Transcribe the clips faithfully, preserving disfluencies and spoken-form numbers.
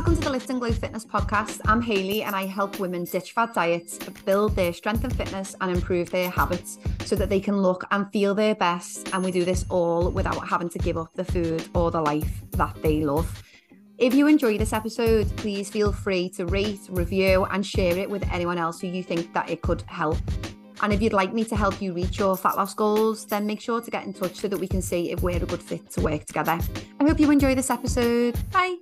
Welcome to the Lift and Glow Fitness Podcast. I'm Hayley and I help women ditch fad diets, build their strength and fitness and improve their habits so that they can look and feel their best. And we do this all without having to give up the food or the life that they love. If you enjoy this episode, please feel free to rate, review and share it with anyone else who you think that it could help. And if you'd like me to help you reach your fat loss goals, then make sure to get in touch so that we can see if we're a good fit to work together. I hope you enjoy this episode. Bye.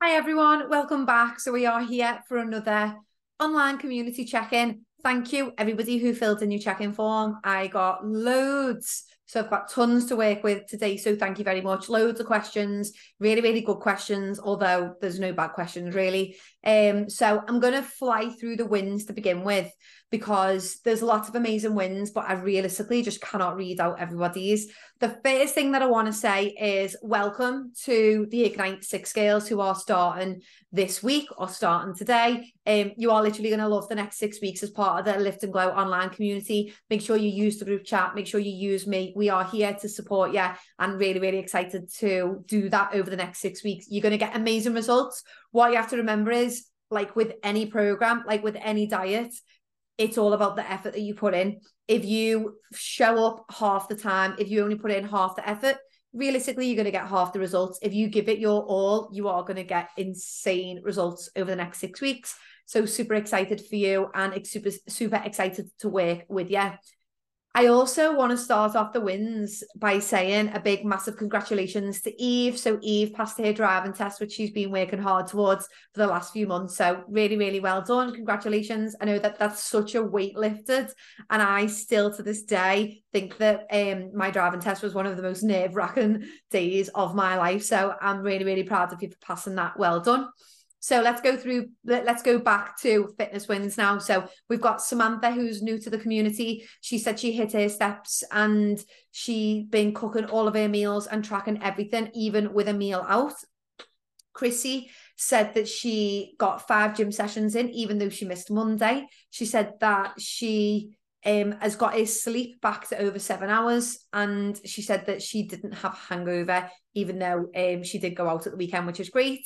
Hi everyone, welcome back. So we are here for another online community check-in. Thank you everybody who filled in your check-in form. I got loads, so I've got tons to work with today. So thank you very much. Loads of questions, really, really good questions, although there's no bad questions really. Um, so I'm going to fly through the wins to begin with because there's lots of amazing wins, but I realistically just cannot read out everybody's. The first thing that I want to say is welcome to the Ignite Six girls who are starting this week or starting today. Um, you are literally going to love the next six weeks as part of the Lift and Glow online community. Make sure you use the group chat. Make sure you use me. We are here to support you and really, really excited to do that over the next six weeks. You're going to get amazing results. What you have to remember is, like with any program, like with any diet, it's all about the effort that you put in. If you show up half the time, if you only put in half the effort, realistically, you're going to get half the results. If you give it your all, you are going to get insane results over the next six weeks. So super excited for you and super, super excited to work with you. I also want to start off the wins by saying a big, massive congratulations to Eve. So Eve passed her driving test, which she's been working hard towards for the last few months. So really, really well done. Congratulations. I know that that's such a weight lifted. And I still to this day think that um, my driving test was one of the most nerve-wracking days of my life. So I'm really, really proud of you for passing that. Well done. So let's go through, let's go back to fitness wins now. So we've got Samantha, who's new to the community. She said she hit her steps and she's been cooking all of her meals and tracking everything, even with a meal out. Chrissy said that she got five gym sessions in, even though she missed Monday. She said that she um, has got her sleep back to over seven hours. And she said that she didn't have a hangover, even though um, she did go out at the weekend, which is great.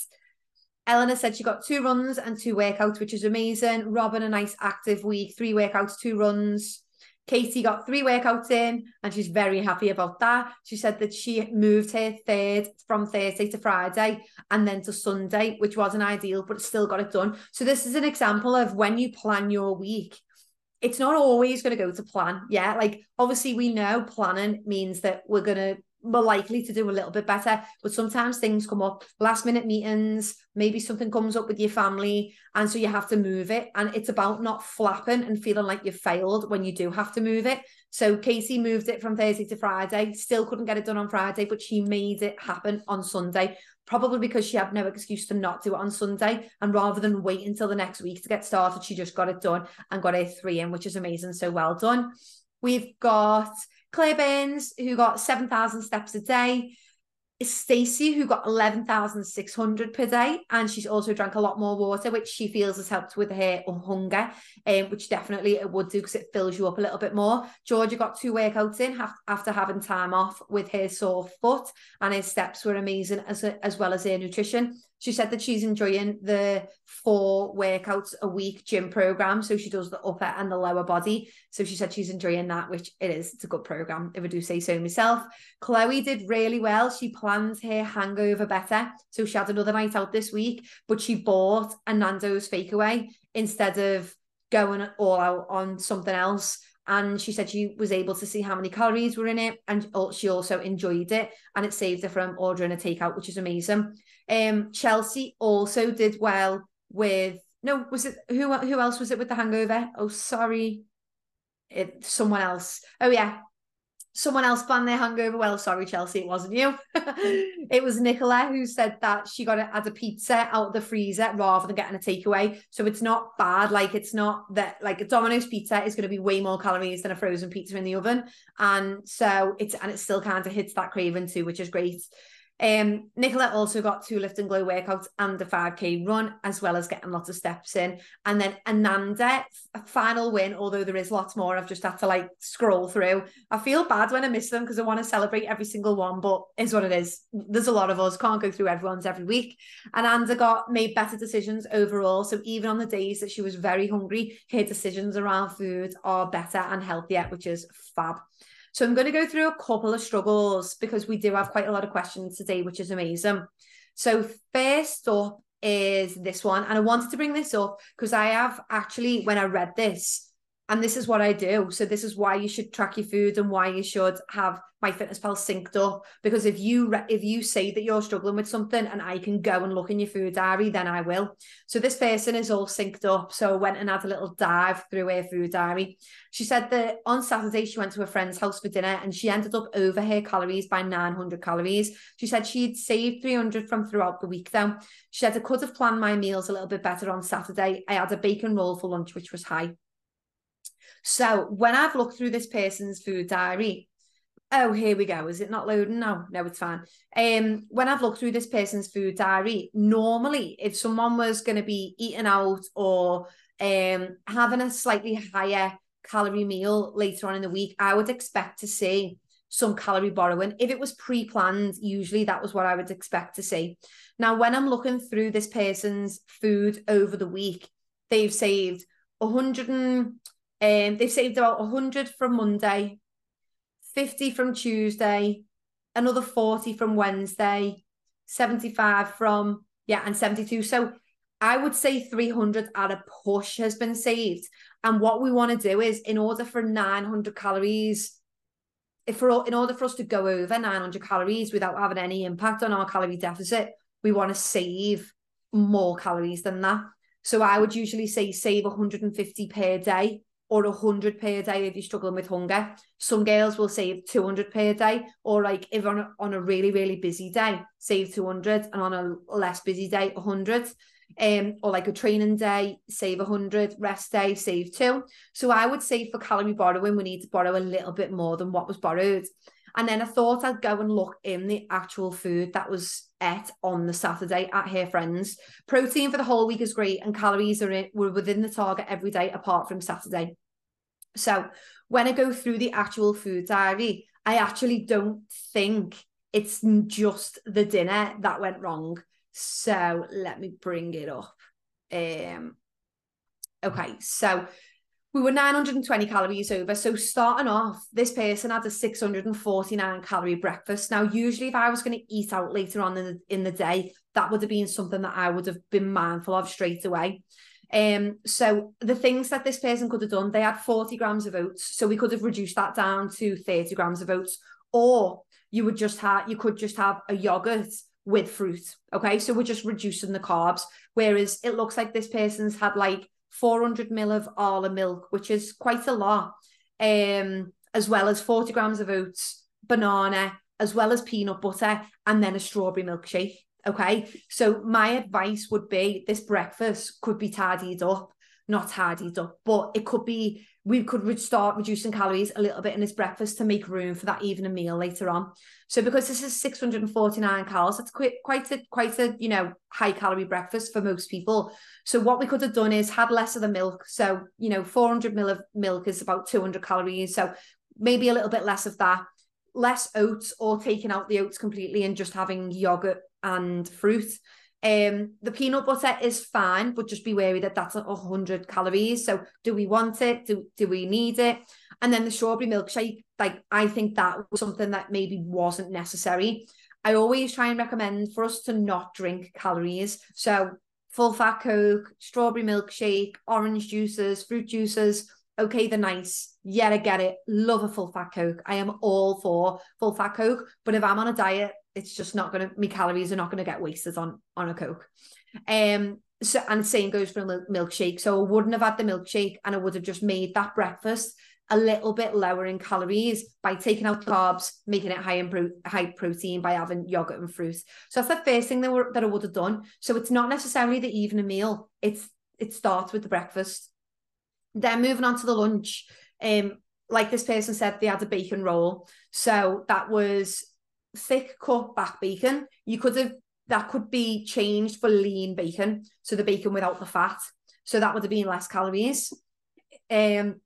Eleanor said she got two runs and two workouts, which is amazing. Robin, a nice active week, three workouts, two runs. Katie got three workouts in and she's very happy about that. She said that she moved her third from Thursday to Friday and then to Sunday, which wasn't ideal, but still got it done. So this is an example of when you plan your week, it's not always going to go to plan. Yeah, like obviously we know planning means that we're going to we're likely to do a little bit better, but sometimes things come up, last minute meetings, maybe something comes up with your family, and so you have to move it. And it's about not flapping and feeling like you've failed when you do have to move it. So Casey moved it from Thursday to Friday, still couldn't get it done on Friday, but she made it happen on Sunday, probably because she had no excuse to not do it on Sunday. And rather than wait until the next week to get started, she just got it done and got her three in, which is amazing. So well done. We've got Claire Burns, who got seven thousand steps a day. Stacey, who got eleven thousand six hundred per day. And she's also drank a lot more water, which she feels has helped with her hunger, um, which definitely it would do because it fills you up a little bit more. Georgia got two workouts in have, after having time off with her sore foot. And her steps were amazing as, a, as well as her nutrition. She said that she's enjoying the four workouts a week gym program. So she does the upper and the lower body. So she said she's enjoying that, which it is. It's a good program, if I do say so myself. Chloe did really well. She planned her hangover better. So she had another night out this week, but she bought a Nando's fakeaway instead of going all out on something else. And she said she was able to see how many calories were in it. And she also enjoyed it. And it saved her from ordering a takeout, which is amazing. Um, Chelsea also did well with, no, was it, who who else was it with the hangover? Oh, sorry. It, someone else. Oh, yeah. Someone else planned their hangover. Well, sorry, Chelsea, it wasn't you. It was Nicola who said that she got a, had a pizza out of the freezer rather than getting a takeaway. So it's not bad. Like it's not that like a Domino's pizza is going to be way more calories than a frozen pizza in the oven. And so it's, and it still kind of hits that craving too, which is great. Um, Nicola also got two Lift and Glow workouts and a five K run, as well as getting lots of steps in. And then Ananda, a final win, although there is lots more. I've just had to like scroll through. I feel bad when I miss them because I want to celebrate every single one, but it's what it is. There's a lot of us, can't go through everyone's every week. Ananda got made better decisions overall. So even on the days that she was very hungry, her decisions around food are better and healthier, which is fab. So I'm going to go through a couple of struggles because we do have quite a lot of questions today, which is amazing. So first up is this one. And I wanted to bring this up because I have actually, when I read this, and this is what I do. So this is why you should track your food and why you should have MyFitnessPal synced up. Because if you re if you say that you're struggling with something and I can go and look in your food diary, then I will. So this person is all synced up. So I went and had a little dive through her food diary. She said that on Saturday, she went to a friend's house for dinner and she ended up over her calories by nine hundred calories. She said she'd saved three hundred from throughout the week though. She said, I could have planned my meals a little bit better on Saturday. I had a bacon roll for lunch, which was high. So when I've looked through this person's food diary, oh, here we go. Is it not loading? No, no, it's fine. Um, when I've looked through this person's food diary, normally if someone was going to be eating out or um, having a slightly higher calorie meal later on in the week, I would expect to see some calorie borrowing. If it was pre-planned, usually that was what I would expect to see. Now, when I'm looking through this person's food over the week, they've saved a hundred and... Um, they've saved about a hundred from Monday, fifty from Tuesday, another forty from Wednesday, seventy-five from, yeah, and seventy-two. So I would say three hundred at a push has been saved. And what we want to do is, in order for nine hundred calories, if we're, in order for us to go over nine hundred calories without having any impact on our calorie deficit, we want to save more calories than that. So I would usually say save a hundred and fifty per day, or a hundred per day if you're struggling with hunger. Some girls will save two hundred per day, or like if on a, on a really, really busy day, save two hundred, and on a less busy day, a hundred. Um, or like a training day, save a hundred, rest day, save two. So I would say for calorie borrowing, we need to borrow a little bit more than what was borrowed. And then I thought I'd go and look in the actual food that was ate on the Saturday at her friends. Protein for the whole week is great, and calories are in, were within the target every day apart from Saturday. So when I go through the actual food diary, I actually don't think it's just the dinner that went wrong. So let me bring it up. Um, okay, so we were nine hundred twenty calories over. So starting off, this person had a six hundred forty-nine calorie breakfast. Now, usually if I was going to eat out later on in the, in the day, that would have been something that I would have been mindful of straight away. Um, so the things that this person could have done, they had forty grams of oats. So we could have reduced that down to thirty grams of oats, or you would just have, you could just have a yogurt with fruit. Okay. So we're just reducing the carbs. Whereas it looks like this person's had like four hundred mil of Arla milk, which is quite a lot, um, as well as forty grams of oats, banana, as well as peanut butter, and then a strawberry milkshake. Okay, so my advice would be this breakfast could be tidied up, not tidied up, but it could be, we could start reducing calories a little bit in this breakfast to make room for that evening meal later on. So because this is six hundred forty-nine calories, it's quite, quite a, quite a, you know, high calorie breakfast for most people. So what we could have done is had less of the milk. So, you know, four hundred mil of milk is about two hundred calories. So maybe a little bit less of that, less oats, or taking out the oats completely and just having yogurt and fruit. Um, the peanut butter is fine, but just be wary that that's a hundred calories. So do we want it? Do, do we need it? And then the strawberry milkshake, like I think that was something that maybe wasn't necessary. I always try and recommend for us to not drink calories. So full fat Coke, strawberry milkshake, orange juices, fruit juices. Okay, they're nice. Yeah, I get it. Love a full fat Coke. I am all for full fat Coke. But if I'm on a diet, it's just not going to, my calories are not going to get wasted on, on a Coke. Um, so, and same goes for a milkshake. So I wouldn't have had the milkshake, and I would have just made that breakfast a little bit lower in calories by taking out carbs, making it high in pro high protein by having yogurt and fruit. So that's the first thing that, we're, that I would have done. So it's not necessarily the evening meal. It's, it starts with the breakfast. Then moving on to the lunch. Um, like this person said, they had a bacon roll. So that was thick cut back bacon, you could have, that could be changed for lean bacon, so the bacon without the fat. So that would have been less calories. Um,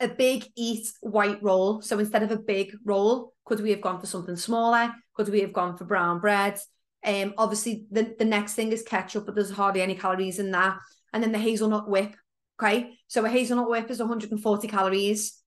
a big eat white roll. So instead of a big roll, could we have gone for something smaller? Could we have gone for brown bread? Um, obviously, the, the next thing is ketchup, but there's hardly any calories in that. And then the hazelnut whip, okay? So a hazelnut whip is one hundred forty calories.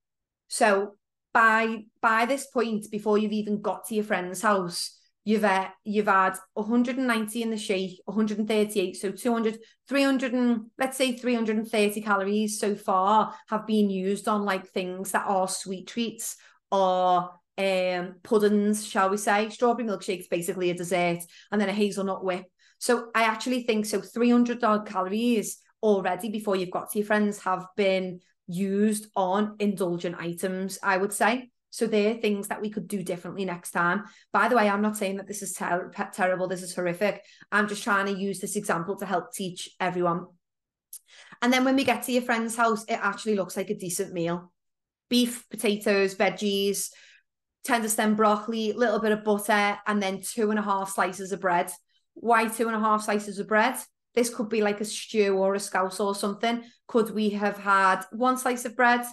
So by by this point, before you've even got to your friend's house, you've uh, you've had one hundred ninety in the shake, one hundred thirty-eight, so two hundred, three hundred, and let's say three hundred thirty calories so far have been used on like things that are sweet treats or um puddings, shall we say. Strawberry milkshake's basically a dessert, and then a hazelnut whip. So I actually think so three hundred odd calories already before you've got to your friends have been used on indulgent items, I would say. So they're things that we could do differently next time. By the way, I'm not saying that this is ter terrible, this is horrific. I'm just trying to use this example to help teach everyone. And then when we get to your friend's house, it actually looks like a decent meal. Beef, potatoes, veggies, tender stem broccoli, a little bit of butter, and then two and a half slices of bread. Why two and a half slices of bread? This could be like a stew or a scouse or something. Could we have had one slice of bread?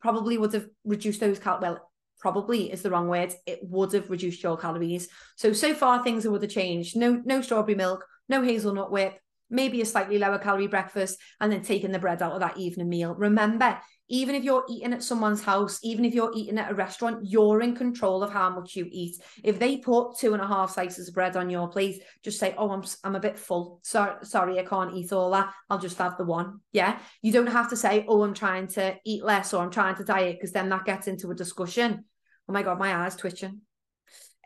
Probably would have reduced those cal- well, probably is the wrong word. It would have reduced your calories. So, so far things would have changed. No, no strawberry milk, no hazelnut whip, maybe a slightly lower calorie breakfast, and then taking the bread out of that evening meal. Remember, even if you're eating at someone's house, even if you're eating at a restaurant, you're in control of how much you eat. If they put two and a half slices of bread on your plate, just say, oh, I'm, I'm a bit full. Sorry, sorry, I can't eat all that. I'll just have the one. Yeah. You don't have to say, oh, I'm trying to eat less or I'm trying to diet, because then that gets into a discussion. Oh my God, my eyes twitching.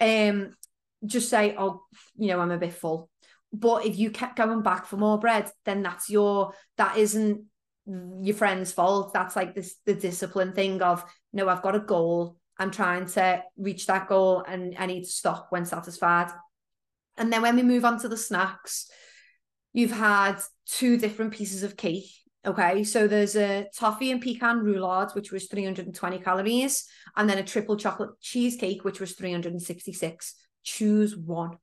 Um, just say, oh, you know, I'm a bit full. But if you kept going back for more bread, then that's your, that isn't your friend's fault. That's like this, the discipline thing of, no, I've got a goal. I'm trying to reach that goal and I need to stop when satisfied. And then when we move on to the snacks, you've had two different pieces of cake. Okay. So there's a toffee and pecan roulade, which was three hundred twenty calories. And then a triple chocolate cheesecake, which was three hundred sixty-six. Choose one.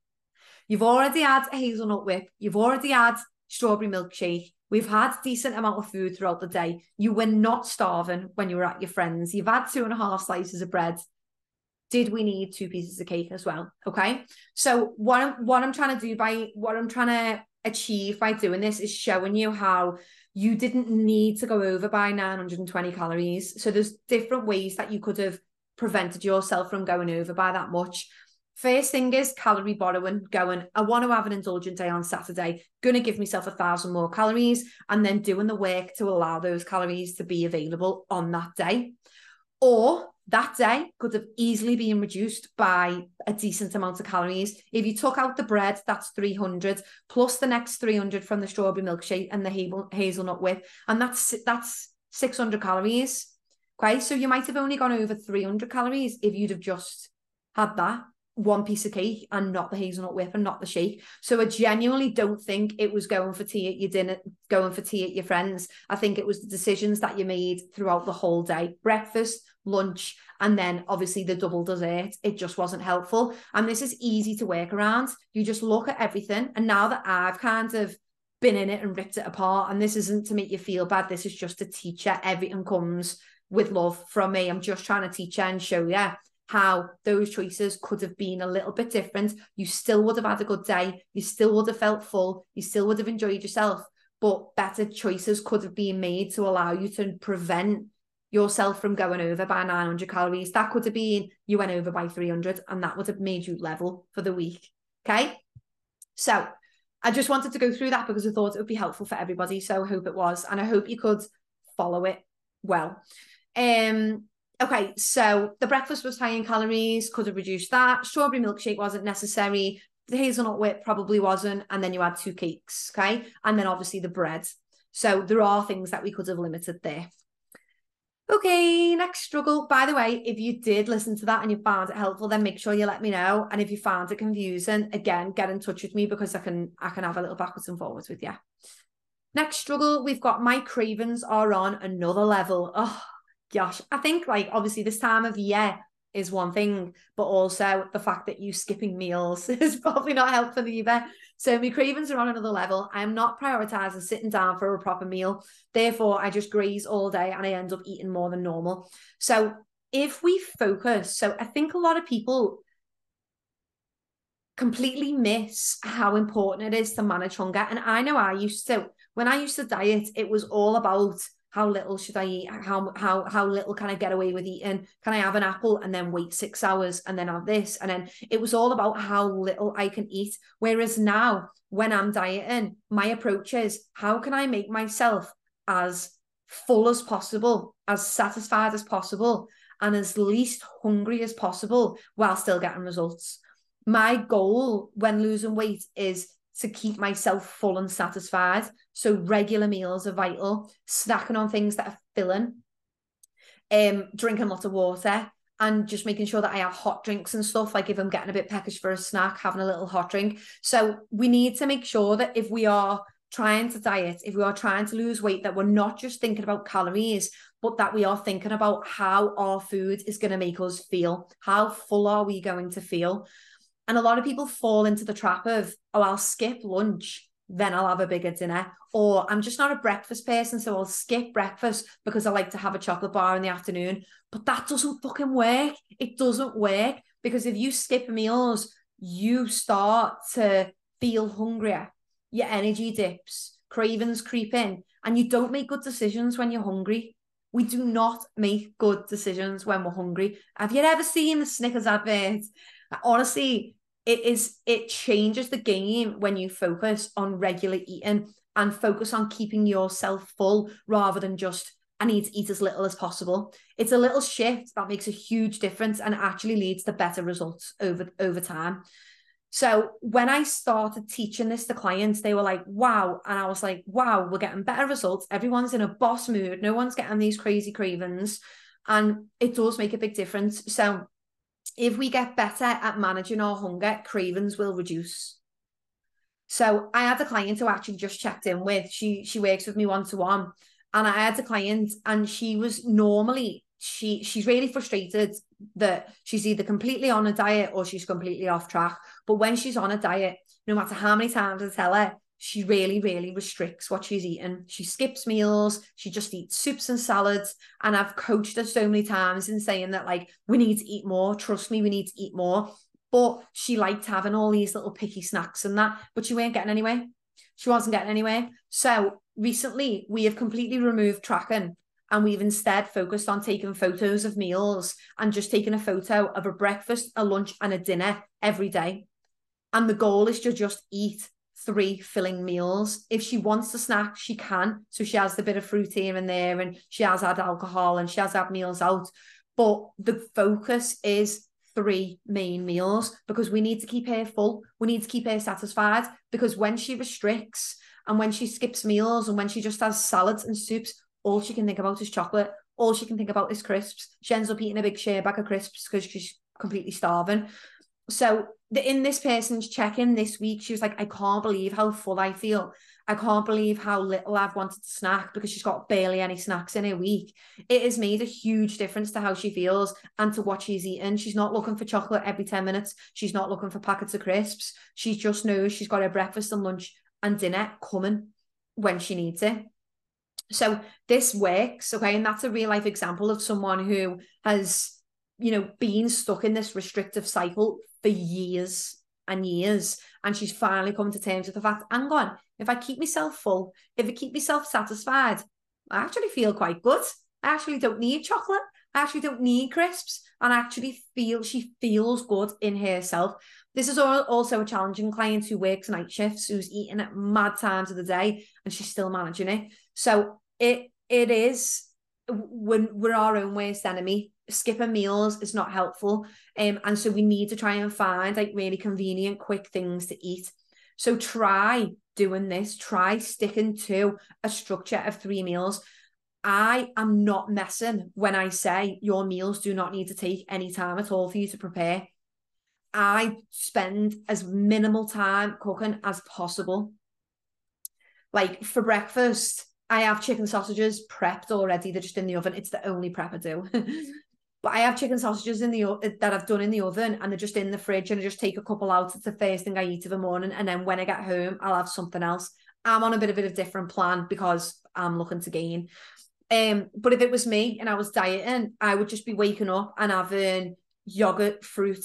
You've already had a hazelnut whip. You've already had strawberry milkshake. We've had a decent amount of food throughout the day. You were not starving when you were at your friends. You've had two and a half slices of bread. Did we need two pieces of cake as well? Okay. So what I'm, what I'm trying to do by, what I'm trying to achieve by doing this is showing you how you didn't need to go over by nine hundred twenty calories. So there's different ways that you could have prevented yourself from going over by that much. First thing is calorie borrowing, going, I want to have an indulgent day on Saturday, going to give myself a thousand more calories, and then doing the work to allow those calories to be available on that day. Or that day could have easily been reduced by a decent amount of calories. If you took out the bread, that's three hundred, plus the next three hundred from the strawberry milkshake and the hazelnut whip, and that's, that's six hundred calories. Okay, so you might have only gone over three hundred calories if you'd have just had that one piece of cake and not the hazelnut whip and not the shake. So I genuinely don't think it was going for tea at your dinner, going for tea at your friends. I think it was the decisions that you made throughout the whole day, breakfast, lunch, and then obviously the double dessert. It just wasn't helpful. And this is easy to work around. You just look at everything. And now that I've kind of been in it and ripped it apart, and this isn't to make you feel bad, this is just to teach you. Everything comes with love from me. I'm just trying to teach you and show you how those choices could have been a little bit different. You still would have had a good day. You still would have felt full. You still would have enjoyed yourself, but better choices could have been made to allow you to prevent yourself from going over by nine hundred calories. That could have been you went over by three hundred, and that would have made you level for the week. Okay. So I just wanted to go through that because I thought it would be helpful for everybody. So I hope it was, and I hope you could follow it well. Um, Okay, so the breakfast was high in calories, could have reduced that. Strawberry milkshake wasn't necessary. The hazelnut whip probably wasn't. And then you had two cakes, okay? And then obviously the bread. So there are things that we could have limited there. Okay, next struggle. By the way, if you did listen to that and you found it helpful, then make sure you let me know. And if you found it confusing, again, get in touch with me because I can, I can have a little backwards and forwards with you. Next struggle, we've got my cravings are on another level. Oh, gosh, I think like obviously this time of year, is one thing, but also the fact that you skipping meals is probably not helpful either. So my cravings are on another level. I'm not prioritizing sitting down for a proper meal. Therefore, I just graze all day and I end up eating more than normal. So if we focus, so I think a lot of people completely miss how important it is to manage hunger. And I know I used to, when I used to diet, it was all about how little should I eat? How how how little can I get away with eating? Can I have an apple and then wait six hours and then have this? And then it was all about how little I can eat. Whereas now, when I'm dieting, my approach is, how can I make myself as full as possible, as satisfied as possible, and as least hungry as possible while still getting results? My goal when losing weight is to keep myself full and satisfied. So regular meals are vital, snacking on things that are filling, um, drinking lots of water, and just making sure that I have hot drinks and stuff. Like if I'm getting a bit peckish for a snack, having a little hot drink. So we need to make sure that if we are trying to diet, if we are trying to lose weight, that we're not just thinking about calories, but that we are thinking about how our food is going to make us feel. How full are we going to feel? And a lot of people fall into the trap of, oh, I'll skip lunch, then I'll have a bigger dinner. Or I'm just not a breakfast person, so I'll skip breakfast because I like to have a chocolate bar in the afternoon. But that doesn't fucking work. It doesn't work, because if you skip meals, you start to feel hungrier. Your energy dips, cravings creep in, and you don't make good decisions when you're hungry. We do not make good decisions when we're hungry. Have you ever seen the Snickers advert? Honestly, it is, it changes the game when you focus on regular eating and focus on keeping yourself full rather than just, I need to eat as little as possible. It's a little shift that makes a huge difference and actually leads to better results over, over time. So when I started teaching this to clients, they were like, wow. And I was like, wow, we're getting better results. Everyone's in a boss mood. No one's getting these crazy cravings. And it does make a big difference. So if we get better at managing our hunger, cravings will reduce. So I had a client who actually just checked in with, she, she works with me one-to-one. And I had a client, and she was normally, she she's really frustrated that she's either completely on a diet or she's completely off track. But when she's on a diet, no matter how many times I tell her, she really, really restricts what she's eating. She skips meals. She just eats soups and salads. And I've coached her so many times in saying that, like, we need to eat more. Trust me, we need to eat more. But she liked having all these little picky snacks and that, but she weren't getting anywhere. She wasn't getting anywhere. So recently we have completely removed tracking, and we've instead focused on taking photos of meals and just taking a photo of a breakfast, a lunch, and a dinner every day. And the goal is to just eat three filling meals. If she wants to snack, she can. So she has the bit of fruit here and there, and she has had alcohol, and she has had meals out. But the focus is three main meals, because we need to keep her full. We need to keep her satisfied, because when she restricts and when she skips meals and when she just has salads and soups, all she can think about is chocolate. All she can think about is crisps. She ends up eating a big share bag of crisps because she's completely starving. So the, in this person's check-in this week, she was like, I can't believe how full I feel. I can't believe how little I've wanted to snack, because she's got barely any snacks in her week. It has made a huge difference to how she feels and to what she's eating. She's not looking for chocolate every ten minutes. She's not looking for packets of crisps. She just knows she's got her breakfast and lunch and dinner coming when she needs it. So this works, okay? And that's a real-life example of someone who has, you know, been stuck in this restrictive cycle for years and years. And she's finally come to terms with the fact, hang on, if I keep myself full, if I keep myself satisfied, I actually feel quite good. I actually don't need chocolate. I actually don't need crisps. And I actually feel, she feels good in herself. This is also a challenging client who works night shifts, who's eating at mad times of the day, and she's still managing it. So it it is, when we're our own worst enemy. Skipping meals is not helpful. Um, and so we need to try and find like really convenient, quick things to eat. So try doing this. Try sticking to a structure of three meals. I am not messing when I say your meals do not need to take any time at all for you to prepare. I spend as minimal time cooking as possible. Like for breakfast, I have chicken sausages prepped already. They're just in the oven. It's the only prep I do. But I have chicken sausages in the that I've done in the oven, and they're just in the fridge, and I just take a couple out. It's the first thing I eat of the morning, and then when I get home, I'll have something else. I'm on a bit of a different plan because I'm looking to gain. Um, but if it was me and I was dieting, I would just be waking up and having yogurt, fruit.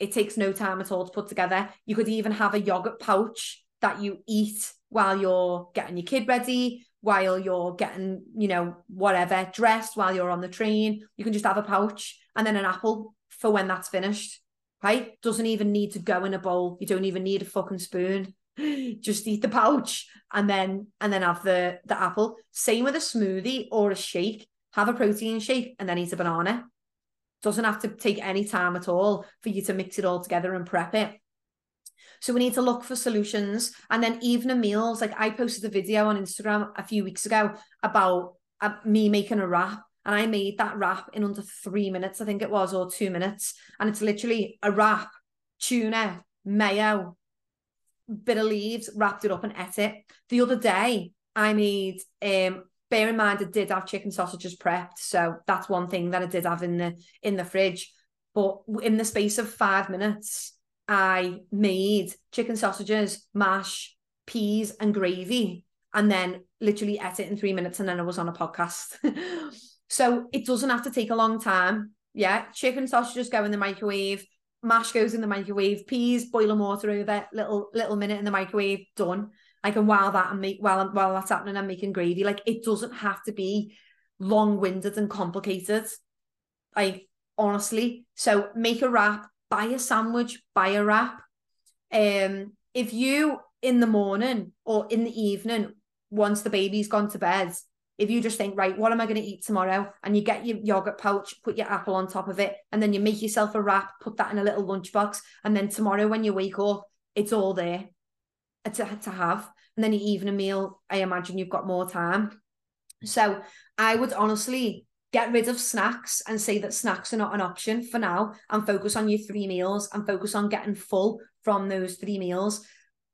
It takes no time at all to put together. You could even have a yogurt pouch that you eat while you're getting your kid ready, while you're getting, you know, whatever, dressed, while you're on the train. You can just have a pouch and then an apple for when that's finished, right? Doesn't even need to go in a bowl. You don't even need a fucking spoon. Just eat the pouch and then and then have the, the apple. Same with a smoothie or a shake. Have a protein shake and then eat a banana. Doesn't have to take any time at all for you to mix it all together and prep it. So we need to look for solutions. And then evening meals, like I posted a video on Instagram a few weeks ago about uh, me making a wrap. And I made that wrap in under three minutes, I think it was, or two minutes. And it's literally a wrap, tuna, mayo, bit of leaves, wrapped it up and ate it. The other day, I made, um, bear in mind, I did have chicken sausages prepped. So that's one thing that I did have in the in the fridge. But in the space of five minutes, I made chicken sausages, mash, peas and gravy, and then literally ate it in three minutes and then I was on a podcast. So it doesn't have to take a long time. Yeah, chicken sausages go in the microwave, mash goes in the microwave, peas, boil and water over, little little minute in the microwave, done. Like, and while that and make while while that's happening, I'm making gravy. Like, it doesn't have to be long-winded and complicated. Like, honestly. So make a wrap. Buy a sandwich, buy a wrap. Um, if you, in the morning or in the evening, once the baby's gone to bed, if you just think, right, what am I going to eat tomorrow? And you get your yogurt pouch, put your apple on top of it, and then you make yourself a wrap, put that in a little lunchbox, and then tomorrow when you wake up, it's all there to, to have. And then your evening meal, I imagine you've got more time. So I would honestly get rid of snacks and say that snacks are not an option for now, and focus on your three meals and focus on getting full from those three meals.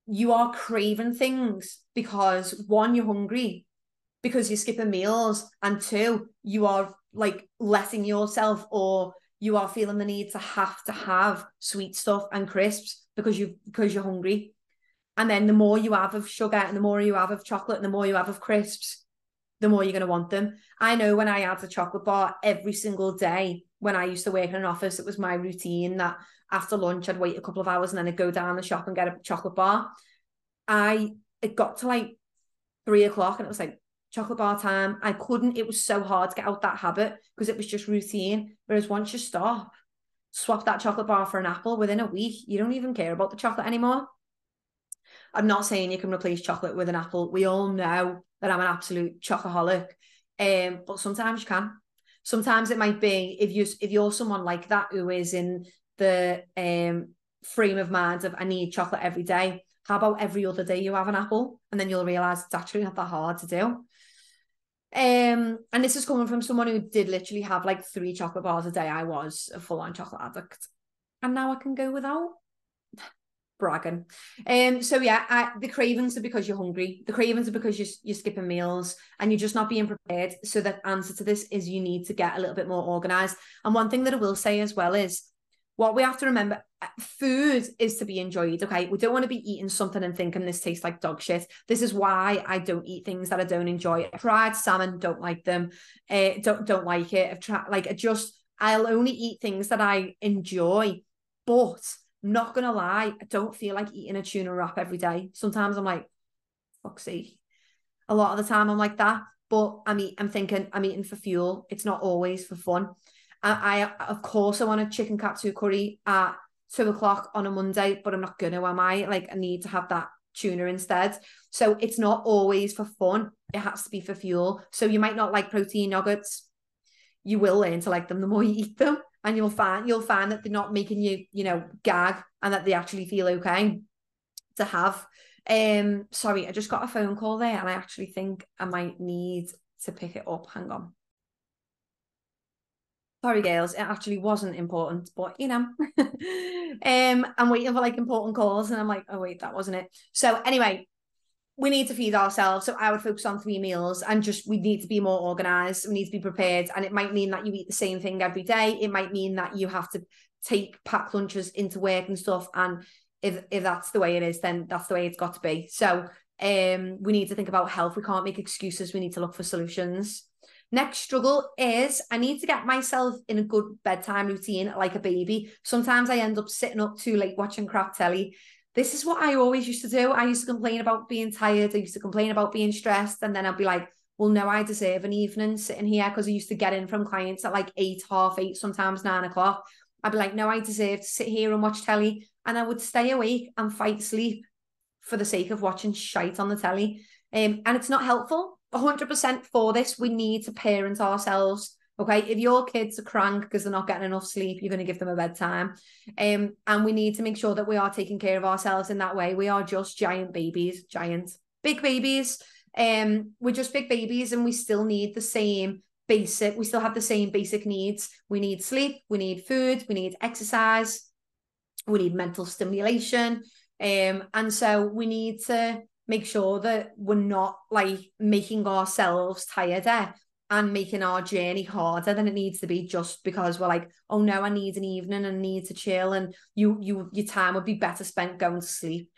You are craving things because, one, you're hungry because you're skipping meals, and two, you are like letting yourself, or you are feeling the need to have to have sweet stuff and crisps because you because you're hungry. And then the more you have of sugar and the more you have of chocolate and the more you have of crisps, the more you're going to want them. I know when I had the chocolate bar every single day, when I used to work in an office, it was my routine that after lunch, I'd wait a couple of hours and then I'd go down the shop and get a chocolate bar. I, it got to like three o'clock and it was like chocolate bar time. I couldn't, it was so hard to get out that habit because it was just routine. Whereas once you stop, swap that chocolate bar for an apple, within a week, you don't even care about the chocolate anymore. I'm not saying you can replace chocolate with an apple. We all know that I'm an absolute chocoholic, um, but sometimes you can. Sometimes it might be, if you if you're someone like that who is in the um frame of mind of I need chocolate every day. How about every other day you have an apple, and then you'll realize it's actually not that hard to do. Um, and this is coming from someone who did literally have like three chocolate bars a day. I was a full-on chocolate addict, and now I can go without. Bragging. Um, so yeah, I, the cravings are because you're hungry. The cravings are because you're, you're skipping meals and you're just not being prepared. So the answer to this is you need to get a little bit more organized. And one thing that I will say as well is what we have to remember, food is to be enjoyed, okay? We don't want to be eating something and thinking this tastes like dog shit. This is why I don't eat things that I don't enjoy. I've tried salmon, don't like them. Uh, don't, don't like it. I've tried, like, I just, I'll only eat things that I enjoy, but not gonna lie, I don't feel like eating a tuna wrap every day. Sometimes I'm like, fuck's sake. A lot of the time I'm like that, but I'm, eat, I'm thinking I'm eating for fuel. It's not always for fun. I, I of course, I want a chicken katsu curry at two o'clock on a Monday, but I'm not gonna, am I? Like, I need to have that tuna instead. So it's not always for fun. It has to be for fuel. So you might not like protein yogurts. You will learn to like them the more you eat them. And you'll find you'll find that they're not making you, you know, gag, and that they actually feel okay to have. Um, sorry, I just got a phone call there, and I actually think I might need to pick it up. Hang on. Sorry, girls, it actually wasn't important, but you know, um, I'm waiting for like important calls, and I'm like, oh wait, that wasn't it. So anyway, we need to feed ourselves. So I would focus on three meals and just, we need to be more organized. We need to be prepared. And it might mean that you eat the same thing every day. It might mean that you have to take packed lunches into work and stuff. And if, if that's the way it is, then that's the way it's got to be. So um, we need to think about health. We can't make excuses. We need to look for solutions. Next struggle is I need to get myself in a good bedtime routine like a baby. Sometimes I end up sitting up too late watching crap telly. This is what I always used to do. I used to complain about being tired. I used to complain about being stressed. And then I'd be like, well, no, I deserve an evening sitting here, because I used to get in from clients at like eight, half eight, sometimes nine o'clock. I'd be like, no, I deserve to sit here and watch telly. And I would stay awake and fight sleep for the sake of watching shite on the telly. Um, and it's not helpful. one hundred percent for this, we need to parent ourselves. Okay, if your kids are crank because they're not getting enough sleep, you're going to give them a bedtime. Um, and we need to make sure that we are taking care of ourselves in that way. We are just giant babies, giant, big babies. Um, we're just big babies, and we still need the same basic, we still have the same basic needs. We need sleep, we need food, we need exercise, we need mental stimulation. Um, and so we need to make sure that we're not like making ourselves tireder and making our journey harder than it needs to be, just because we're like, oh no, I need an evening and need to chill, and you, you, your time would be better spent going to sleep.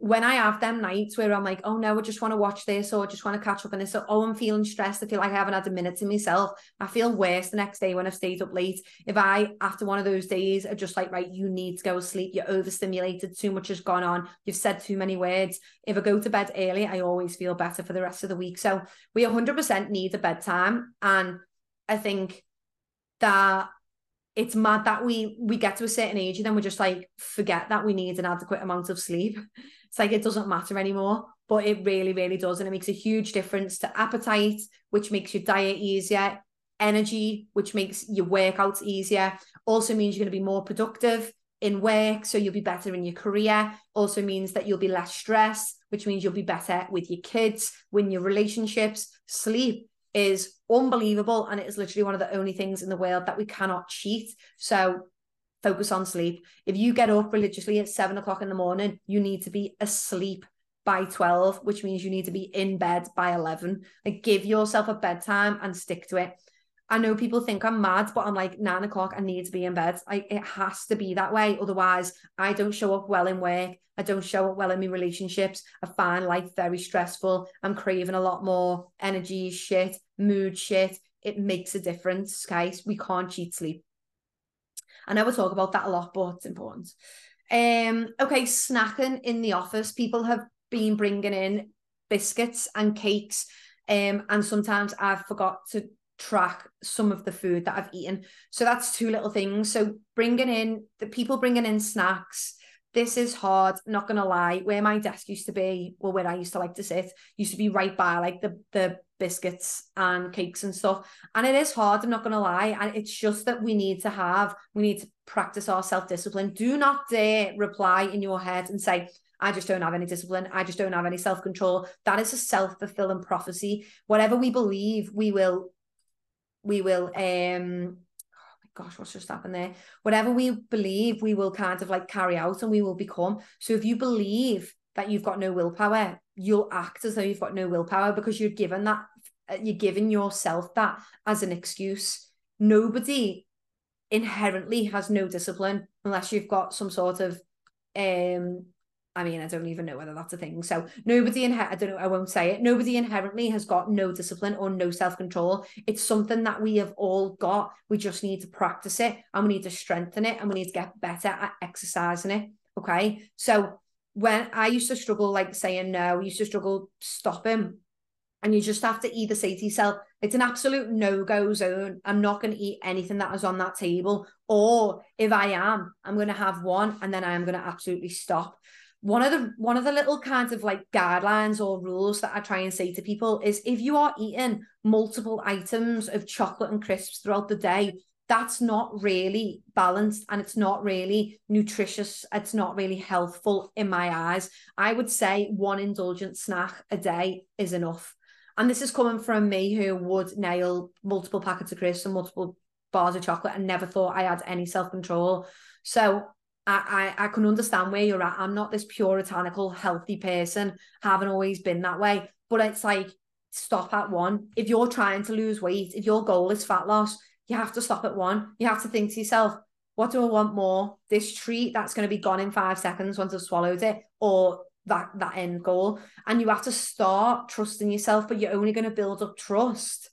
When I have them nights where I'm like, oh no, I just want to watch this, or I just want to catch up on this, or oh, I'm feeling stressed, I feel like I haven't had a minute to myself, I feel worse the next day when I've stayed up late. If I, after one of those days, are just like, right, you need to go to sleep, you're overstimulated, too much has gone on, you've said too many words. If I go to bed early, I always feel better for the rest of the week. So we one hundred percent need a bedtime. And I think that it's mad that we we get to a certain age and then we're just like, forget that we need an adequate amount of sleep. It's like, it doesn't matter anymore, but it really, really does. And it makes a huge difference to appetite, which makes your diet easier, energy, which makes your workouts easier. Also means you're going to be more productive in work, so you'll be better in your career. Also means that you'll be less stressed, which means you'll be better with your kids, with your relationships. Sleep is unbelievable, and it is literally one of the only things in the world that we cannot cheat. So focus on sleep. If you get up religiously at seven o'clock in the morning, you need to be asleep by twelve, which means you need to be in bed by eleven. Like, give yourself a bedtime and stick to it. I know people think I'm mad, but I'm like, nine o'clock, I need to be in bed. Like, it has to be that way. Otherwise, I don't show up well in work. I don't show up well in my relationships. I find life very stressful. I'm craving a lot more energy shit, mood shit. It makes a difference, guys. We can't cheat sleep. I know we talk about that a lot, but it's important. Um, okay, snacking in the office. People have been bringing in biscuits and cakes, um, and sometimes I've forgot to track some of the food that I've eaten. So that's two little things. So bringing in, the people bringing in snacks, this is hard, not gonna lie. Where my desk used to be, or where I used to like to sit, used to be right by like the, the biscuits and cakes and stuff. And it is hard, I'm not gonna lie. And it's just that we need to have, we need to practice our self-discipline. Do not dare reply in your head and say, I just don't have any discipline. I just don't have any self-control. That is a self-fulfilling prophecy. Whatever we believe, we will we will, um, oh my gosh, what's just happened there? Whatever we believe, we will kind of like carry out, and we will become. So if you believe that you've got no willpower, you'll act as though you've got no willpower, because you're given that, you're giving yourself that as an excuse. Nobody inherently has no discipline unless you've got some sort of, um, I mean, I don't even know whether that's a thing. So nobody, in I don't know, I won't say it. Nobody inherently has got no discipline or no self-control. It's something that we have all got. We just need to practice it, and we need to strengthen it, and we need to get better at exercising it. Okay. So when I used to struggle, like saying no, I used to struggle stopping. And you just have to either say to yourself, it's an absolute no-go zone. I'm not going to eat anything that is on that table. Or if I am, I'm going to have one, and then I'm going to absolutely stop. One of the one of the little kinds of like guidelines or rules that I try and say to people is, if you are eating multiple items of chocolate and crisps throughout the day, that's not really balanced, and it's not really nutritious. It's not really healthful in my eyes. I would say one indulgent snack a day is enough. And this is coming from me, who would nail multiple packets of crisps and multiple bars of chocolate and never thought I had any self-control. So I, I, I can understand where you're at. I'm not this puritanical, healthy person. Haven't always been that way. But it's like, stop at one. If you're trying to lose weight, if your goal is fat loss, you have to stop at one. You have to think to yourself, what do I want more? This treat that's going to be gone in five seconds once I've swallowed it, or that, that end goal. And you have to start trusting yourself, but you're only going to build up trust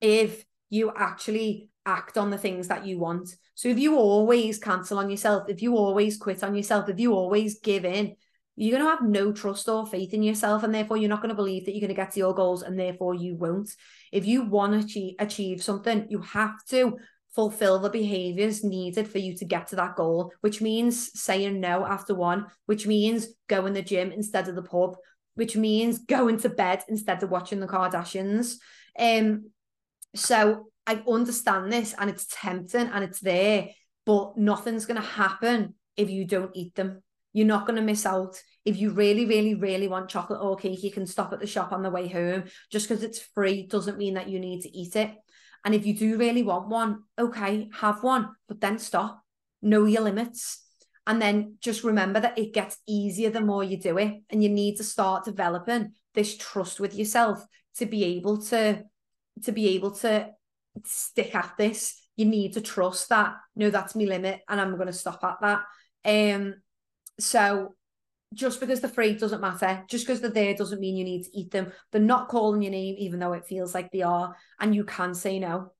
if you actually act on the things that you want. So if you always cancel on yourself, if you always quit on yourself, if you always give in, you're going to have no trust or faith in yourself, and therefore you're not going to believe that you're going to get to your goals, and therefore you won't. If you want to achieve, achieve something, you have to fulfill the behaviors needed for you to get to that goal, which means saying no after one, which means go in the gym instead of the pub, which means going to bed instead of watching the Kardashians. Um, so I understand this, and it's tempting and it's there, but nothing's going to happen if you don't eat them. You're not going to miss out. If you really, really, really want chocolate or cake, you can stop at the shop on the way home. Just because it's free doesn't mean that you need to eat it. And if you do really want one, okay, have one, but then stop. Know your limits. And then just remember that it gets easier the more you do it. And you need to start developing this trust with yourself to be able to, to be able to stick at this. You need to trust that, no, that's my limit, and I'm going to stop at that. Um, So just because they're free doesn't matter. Just because they're there doesn't mean you need to eat them. They're not calling your name, even though it feels like they are. And you can say no.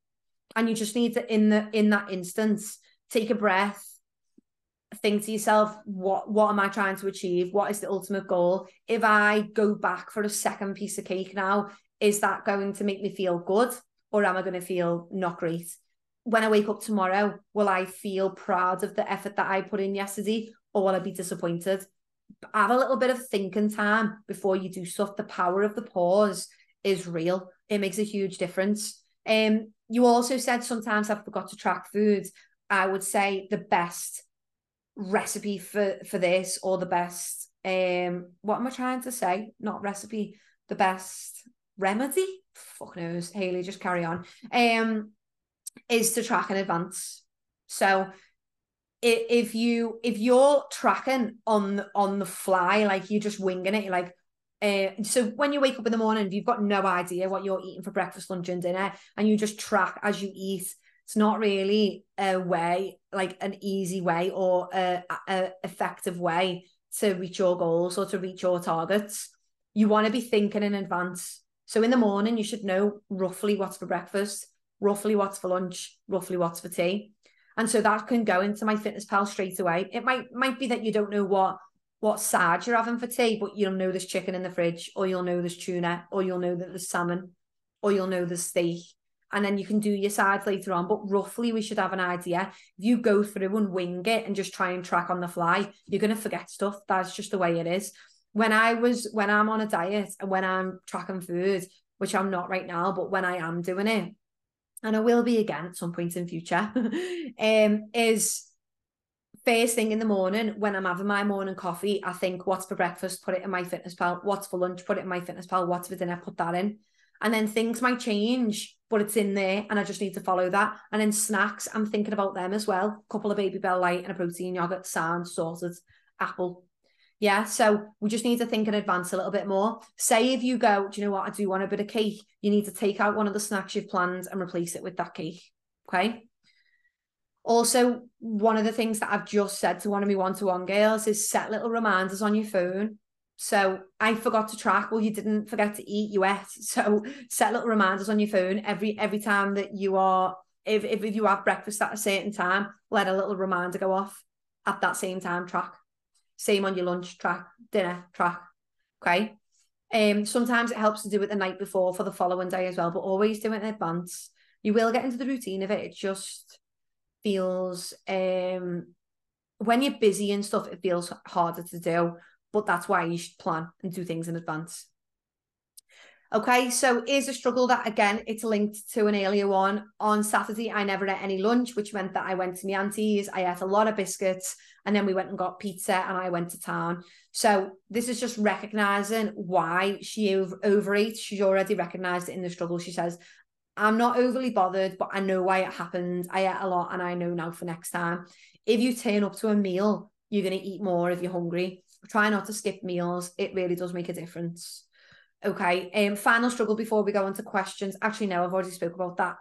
And you just need to, in the in that instance, take a breath, think to yourself, what, what am I trying to achieve? What is the ultimate goal? If I go back for a second piece of cake now, is that going to make me feel good? Or am I going to feel not great? When I wake up tomorrow, will I feel proud of the effort that I put in yesterday? Or will I be disappointed? Have a little bit of thinking time before you do stuff. The power of the pause is real. It makes a huge difference. Um, you also said sometimes I forgot to track food. I would say the best recipe for, for this, or the best, um, what am I trying to say? Not recipe, the best remedy? Fuck knows, Hayley, just carry on. Um, is to track in advance. So if you if you're tracking on on the fly, like you're just winging it, you're like, uh, so when you wake up in the morning, if you've got no idea what you're eating for breakfast, lunch and dinner, and you just track as you eat, it's not really a way, like an easy way or a, a effective way to reach your goals or to reach your targets. You want to be thinking in advance. So in the morning, you should know roughly what's for breakfast, roughly what's for lunch, roughly what's for tea. And so that can go into MyFitnessPal straight away. It might might be that you don't know what, what side you're having for tea, but you'll know there's chicken in the fridge, or you'll know there's tuna, or you'll know that there's salmon, or you'll know there's steak. And then you can do your sides later on. But roughly, we should have an idea. If you go through and wing it and just try and track on the fly, you're going to forget stuff. That's just the way it is. When I was, when I'm on a diet and when I'm tracking food, which I'm not right now, but when I am doing it, and I will be again at some point in future, um, is first thing in the morning when I'm having my morning coffee, I think, what's for breakfast? Put it in MyFitnessPal. What's for lunch? Put it in MyFitnessPal. What's for dinner? Put that in. And then things might change, but it's in there and I just need to follow that. And then snacks, I'm thinking about them as well. A couple of Baby Bell Light and a protein yogurt, sand, sorted, apple. Yeah, so we just need to think in advance a little bit more. Say if you go, do you know what, I do want a bit of cake. You need to take out one of the snacks you've planned and replace it with that cake, okay? Also, one of the things that I've just said to one of my one-to-one girls is set little reminders on your phone. So I forgot to track. Well, you didn't forget to eat, you ate. So set little reminders on your phone every every time that you are, if, if, if you have breakfast at a certain time, let a little reminder go off at that same time, track. Same on your lunch, track, dinner, track, okay? Um, sometimes it helps to do it the night before for the following day as well, but always do it in advance. You will get into the routine of it. It just feels, um, when you're busy and stuff, it feels harder to do, but that's why you should plan and do things in advance. Okay, so here's a struggle that, again, it's linked to an earlier one. On Saturday, I never ate any lunch, which meant that I went to my auntie's, I ate a lot of biscuits, and then we went and got pizza, and I went to town. So this is just recognising why she over overeats. She's already recognised it in the struggle. She says, I'm not overly bothered, but I know why it happened. I ate a lot and I know now for next time. If you turn up to a meal, you're going to eat more if you're hungry. Try not to skip meals. It really does make a difference. Okay, um, final struggle before we go into questions. Actually, no, I've already spoke about that.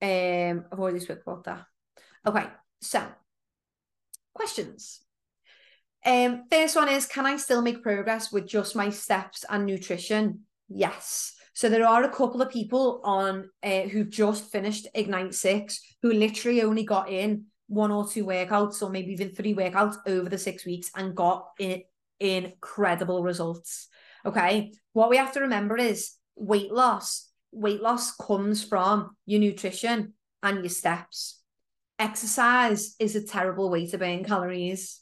Um, I've already spoke about that. Okay, so questions. Um, first one is, can I still make progress with just my steps and nutrition? Yes. So there are a couple of people on uh, who just finished Ignite Six who literally only got in one or two workouts, or maybe even three workouts over the six weeks and got in incredible results. Okay. What we have to remember is weight loss. Weight loss comes from your nutrition and your steps. Exercise is a terrible way to burn calories.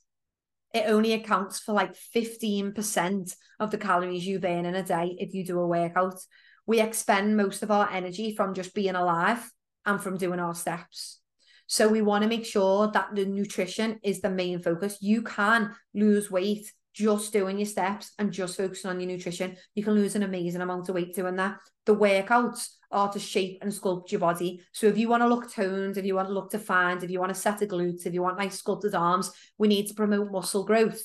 It only accounts for like fifteen percent of the calories you burn in a day if you do a workout. We expend most of our energy from just being alive and from doing our steps. So we want to make sure that the nutrition is the main focus. You can lose weight just doing your steps and just focusing on your nutrition. You can lose an amazing amount of weight doing that. The workouts are to shape and sculpt your body. So if you want to look toned, if you want to look defined, if you want a set of glutes, if you want nice sculpted arms, we need to promote muscle growth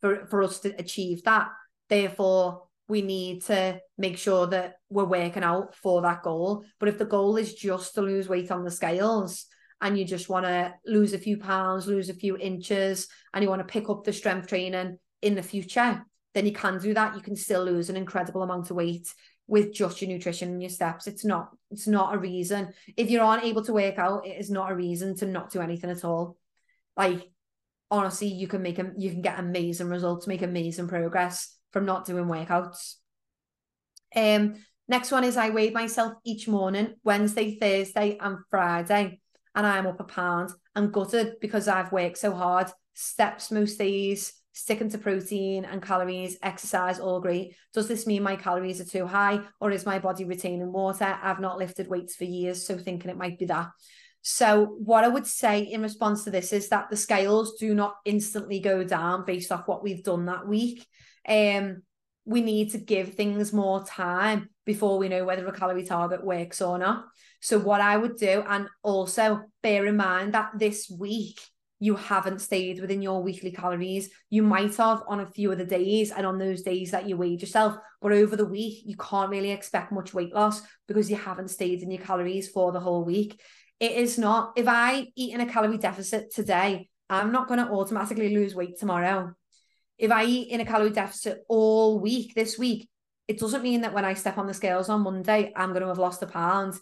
for, for us to achieve that. Therefore, we need to make sure that we're working out for that goal. But if the goal is just to lose weight on the scales, and you just want to lose a few pounds, lose a few inches, and you want to pick up the strength training in the future, then you can do that. You can still lose an incredible amount of weight with just your nutrition and your steps. It's not, it's not a reason. If you aren't able to work out, it is not a reason to not do anything at all. Like, honestly, you can make them, you can get amazing results, make amazing progress from not doing workouts. Um, next one is, I weigh myself each morning, Wednesday, Thursday, and Friday, and I'm up a pound. I'm gutted because I've worked so hard. Steps most days, sticking to protein and calories, exercise, all great. Does this mean my calories are too high, or is my body retaining water? I've not lifted weights for years, so thinking it might be that. So what I would say in response to this is that the scales do not instantly go down based off what we've done that week. Um, we need to give things more time before we know whether a calorie target works or not. So what I would do, and also bear in mind that this week you haven't stayed within your weekly calories. You might have on a few of the days and on those days that you weighed yourself, but over the week, you can't really expect much weight loss because you haven't stayed in your calories for the whole week. It is not, if I eat in a calorie deficit today, I'm not going to automatically lose weight tomorrow. If I eat in a calorie deficit all week this week, it doesn't mean that when I step on the scales on Monday, I'm going to have lost a pound.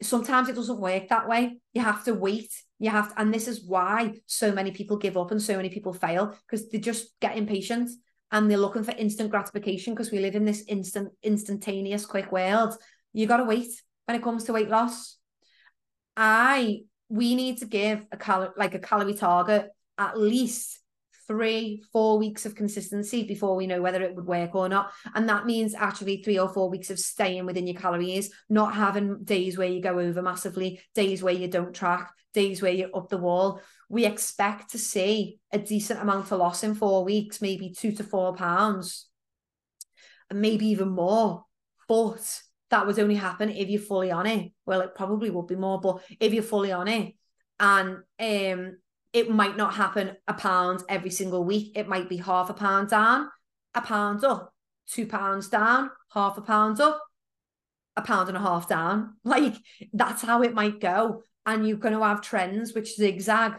Sometimes it doesn't work that way. You have to wait. You have to, and this is why so many people give up and so many people fail, because they just get impatient and they're looking for instant gratification, because we live in this instant, instantaneous, quick world. You got to wait when it comes to weight loss. I, we need to give a cal- like a calorie target at least three, four weeks of consistency before we know whether it would work or not. And that means actually three or four weeks of staying within your calories, not having days where you go over massively, days where you don't track, days where you're up the wall. We expect to see a decent amount of loss in four weeks, maybe two to four pounds, and maybe even more. But that would only happen if you're fully on it. Well, it probably would be more, but if you're fully on it, and um, it might not happen a pound every single week. It might be half a pound down, a pound up, two pounds down, half a pound up, a pound and a half down. Like, that's how it might go. And you're going to have trends which zigzag,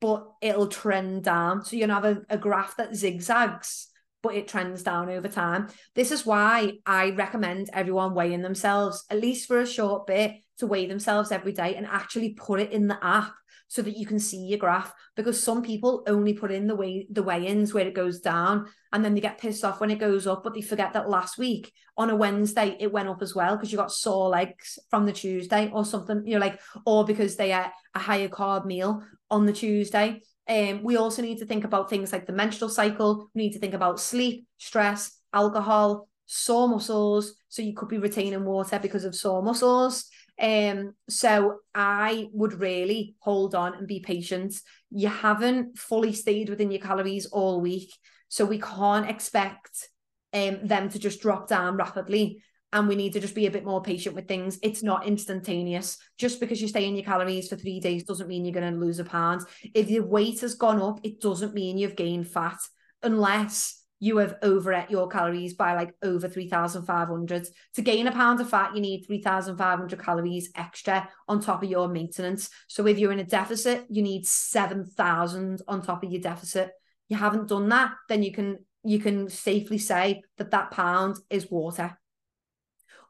but it'll trend down. So you're going to have a, a graph that zigzags, but it trends down over time. This is why I recommend everyone weighing themselves, at least for a short bit, to weigh themselves every day and actually put it in the app, so that you can see your graph, because some people only put in the weigh the weigh-ins where it goes down, and then they get pissed off when it goes up, but they forget that last week on a Wednesday it went up as well because you got sore legs from the Tuesday or something, you know, like, or because they ate a higher carb meal on the Tuesday. Um, we also need to think about things like the menstrual cycle. We need to think about sleep, stress, alcohol, sore muscles. So you could be retaining water because of sore muscles. Um, so I would really hold on and be patient. You haven't fully stayed within your calories all week, so we can't expect um, them to just drop down rapidly. and we need to just be a bit more patient with things. It's not instantaneous. Just because you stay in your calories for three days doesn't mean you're going to lose a pound. If your weight has gone up, it doesn't mean you've gained fat, unless you have overate your calories by like over three thousand five hundred. To gain a pound of fat, you need three thousand five hundred calories extra on top of your maintenance. So if you're in a deficit, you need seven thousand on top of your deficit. You haven't done that, then you can you can safely say that that pound is water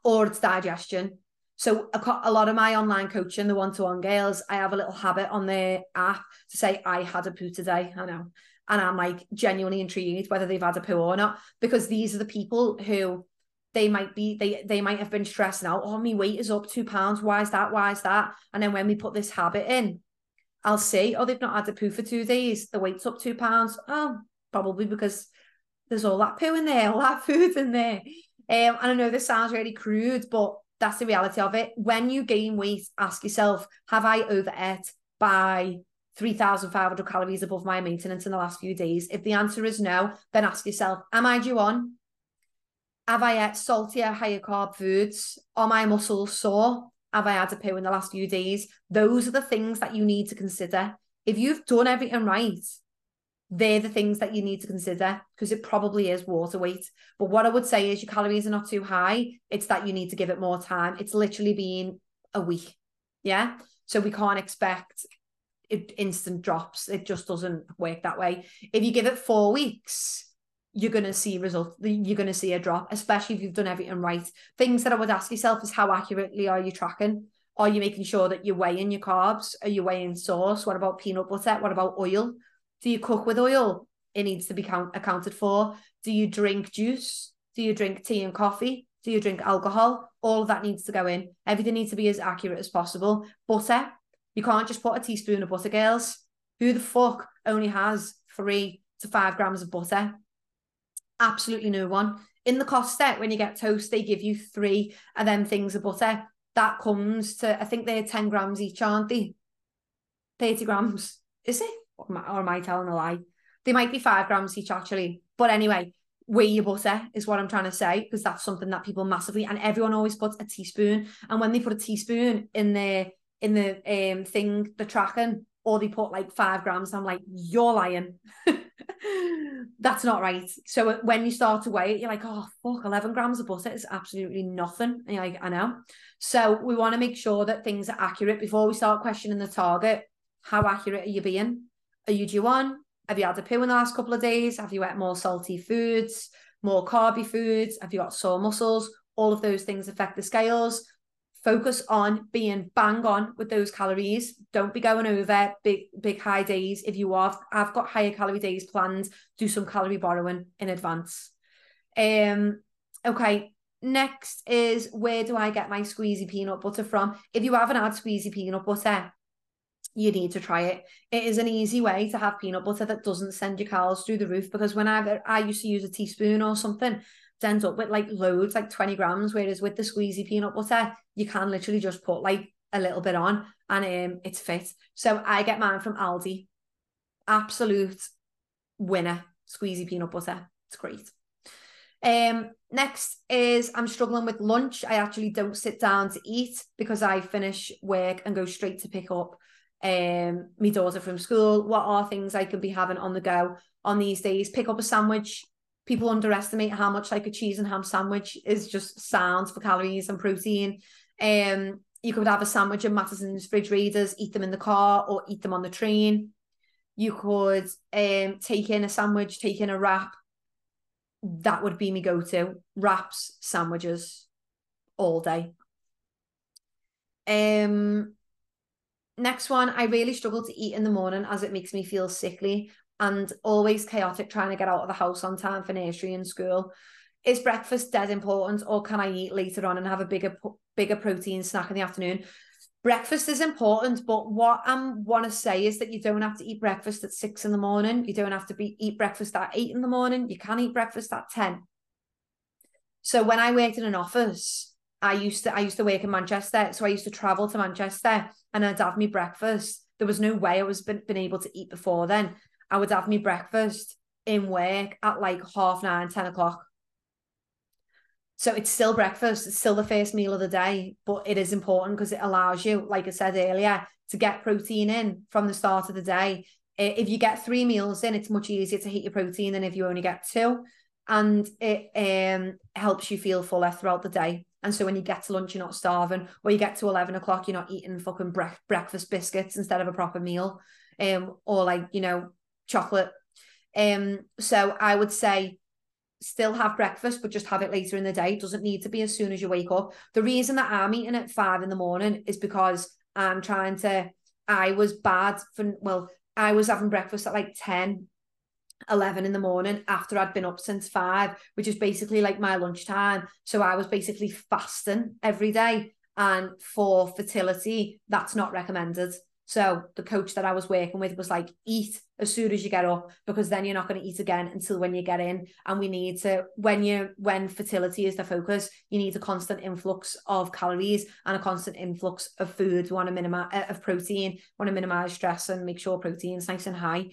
or it's digestion. So a, a lot of my online coaching, the one-to-one girls, I have a little habit on their app to say, I had a poo today, I know. And I'm like genuinely intrigued whether they've had a poo or not, because these are the people who they might be, they they might have been stressing out, oh, my weight is up two pounds. Why is that? Why is that? And then when we put this habit in, I'll see, oh, they've not had a poo for two days. The weight's up two pounds. Oh, probably because there's all that poo in there, all that food in there. Um, and I know this sounds really crude, but that's the reality of it. When you gain weight, ask yourself, have I overate by three thousand five hundred calories above my maintenance in the last few days? If the answer is no, then ask yourself, am I due on? Have I ate saltier, higher carb foods? Are my muscles sore? Have I had a poo in the last few days? Those are the things that you need to consider. If you've done everything right, they're the things that you need to consider, because it probably is water weight. But what I would say is your calories are not too high. It's that you need to give it more time. It's literally been a week. Yeah. So we can't expect it instant drops. It just doesn't work that way. If you give it four weeks, you're going to see results. You're going to see a drop, especially if you've done everything right. Things that I would ask yourself is, how accurately are you tracking? Are you making sure that you're weighing your carbs? Are you weighing sauce? What about peanut butter? What about oil? Do you cook with oil? It needs to be count- accounted for. Do you drink juice? Do you drink tea and coffee? Do you drink alcohol? All of that needs to go in. Everything needs to be as accurate as possible. Butter. You can't just put a teaspoon of butter, girls. Who the fuck only has three to five grams of butter? Absolutely no one. In the Costa, when you get toast, they give you three of them things of butter. That comes to, I think they're ten grams each, aren't they? thirty grams, is it? Or am I, or am I telling a lie? They might be five grams each, actually. But anyway, weigh your butter is what I'm trying to say, because that's something that people massively, and everyone always puts a teaspoon. And when they put a teaspoon in their in the um thing, the tracking, or they put like five grams. I'm like, you're lying. That's not right. So when you start to weigh it, you're like, oh, fuck, eleven grams of butter is absolutely nothing. And you're like, I know. So we want to make sure that things are accurate before we start questioning the target. How accurate are you being? Are you due on? Have you had a poo in the last couple of days? Have you ate more salty foods, more carby foods? Have you got sore muscles? All of those things affect the scales. Focus on being bang on with those calories. Don't be going over big, big high days. If you are, I've got higher calorie days planned, do some calorie borrowing in advance. Um, okay, next is, where do I get my squeezy peanut butter from? If you haven't had squeezy peanut butter, you need to try it. It is an easy way to have peanut butter that doesn't send your calories through the roof, because when I, I used to use a teaspoon or something, ends up with like loads, like twenty grams, whereas with the squeezy peanut butter, you can literally just put like a little bit on and um, it's fit. So I get mine from Aldi. Absolute winner, squeezy peanut butter. It's great. Um, next is, I'm struggling with lunch. I actually don't sit down to eat because I finish work and go straight to pick up um, my daughter from school. What are things I could be having on the go on these days? Pick up a sandwich. People underestimate how much like a cheese and ham sandwich is just sound for calories and protein. Um, you could have a sandwich in Matison's fridge readers, eat them in the car or eat them on the train. You could um, take in a sandwich, take in a wrap. That would be my go-to. Wraps, sandwiches, all day. Um, next one, I really struggle to eat in the morning as it makes me feel sickly. And always chaotic trying to get out of the house on time for nursery and school. Is breakfast dead important, or can I eat later on and have a bigger bigger protein snack in the afternoon? Breakfast is important, but what I want to say is that you don't have to eat breakfast at six in the morning. You don't have to be eat breakfast at eight in the morning. You can eat breakfast at ten. So when I worked in an office, I used to, I used to work in Manchester. So I used to travel to Manchester and I'd have my breakfast. There was no way I was been, been able to eat before then. I would have my breakfast in work at like half nine, ten o'clock. So it's still breakfast, it's still the first meal of the day, but it is important because it allows you, like I said earlier, to get protein in from the start of the day. If you get three meals in, it's much easier to hit your protein than if you only get two. And it um, helps you feel fuller throughout the day. And so when you get to lunch, you're not starving, or you get to eleven o'clock, you're not eating fucking bre breakfast biscuits instead of a proper meal, um, or like, you know, chocolate. Um, so I would say still have breakfast, but just have it later in the day. It doesn't need to be as soon as you wake up. The reason that I'm eating at five in the morning is because I'm trying to, I was bad for, well, I was having breakfast at like ten, eleven in the morning after I'd been up since five, which is basically like my lunchtime. So I was basically fasting every day. And for fertility, that's not recommended. So the coach that I was working with was like, eat as soon as you get up, because then you're not going to eat again until when you get in. And we need to, when you, when fertility is the focus, you need a constant influx of calories and a constant influx of food. We want to minimize, uh, of protein, we want to minimize stress and make sure protein's nice and high.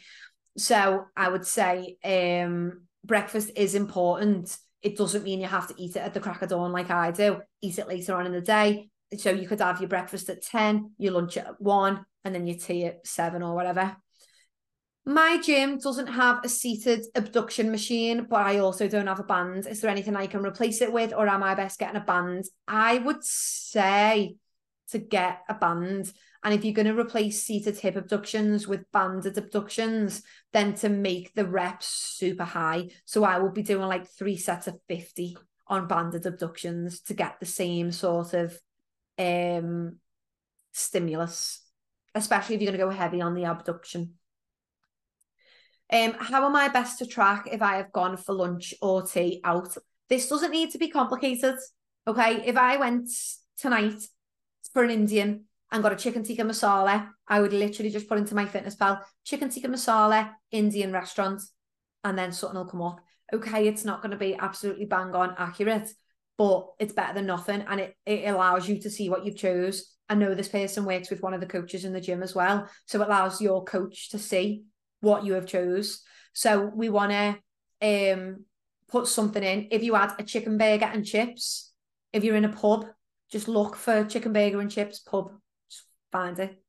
So I would say um, breakfast is important. It doesn't mean you have to eat it at the crack of dawn like I do. Eat it later on in the day. So you could have your breakfast at ten, your lunch at one, and then your tea at seven or whatever. My gym doesn't have a seated abduction machine, but I also don't have a band. Is there anything I can replace it with, or am I best getting a band? I would say to get a band. And if you're going to replace seated hip abductions with banded abductions, then to make the reps super high. So I will be doing like three sets of fifty on banded abductions to get the same sort of um, stimulus, especially if you're going to go heavy on the abduction. Um, how am I best to track if I have gone for lunch or tea out? This doesn't need to be complicated, okay? If I went tonight for an Indian and got a chicken tikka masala, I would literally just put into MyFitnessPal, chicken tikka masala, Indian restaurant, and then something will come up. Okay, it's not going to be absolutely bang on accurate, but it's better than nothing, and it, it allows you to see what you've chose. I know this person works with one of the coaches in the gym as well, so it allows your coach to see what you have chose. So we want to um, put something in. If you had a chicken burger and chips, if you're in a pub, just look for chicken burger and chips, pub, find it.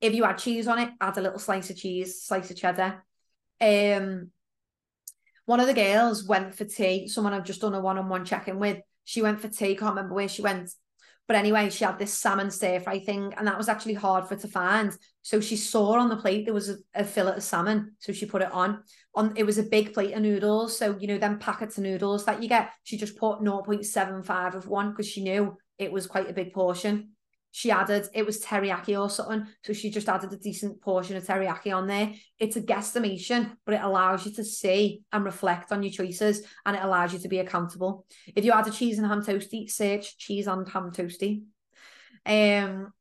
If you add cheese on it, add a little slice of cheese, slice of cheddar. Um, one of the girls went for tea. Someone I've just done a one-on-one check-in with. She went for tea. Can't remember where she went. But anyway, she had this salmon stir-fry thing, and that was actually hard for her to find. So she saw on the plate there was a, a fillet of salmon, so she put it on. On it was a big plate of noodles, so, you know, them packets of noodles that you get, she just put zero point seven five of one because she knew it was quite a big portion. She added, it was teriyaki or something, so she just added a decent portion of teriyaki on there. It's a guesstimation, but it allows you to see and reflect on your choices, and it allows you to be accountable. If you add a cheese and ham toastie, search cheese and ham toastie. Um,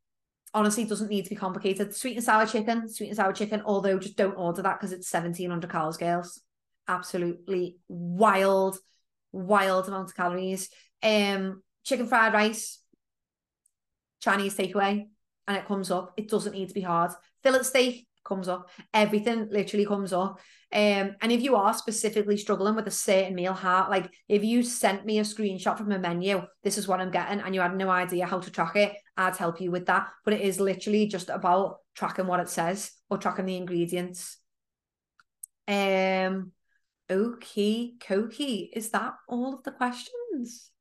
honestly, it doesn't need to be complicated. Sweet and sour chicken, sweet and sour chicken, although just don't order that because it's seventeen hundred calories, girls. Absolutely wild, wild amount of calories. Um, chicken fried rice, Chinese takeaway, and it comes up. It doesn't need to be hard. Fillet steak comes up. Everything literally comes up. Um, and if you are specifically struggling with a certain meal, heart, like if you sent me a screenshot from a menu, this is what I'm getting, and you had no idea how to track it, I'd help you with that. But it is literally just about tracking what it says or tracking the ingredients. Um, okay, Koki, is that all of the questions?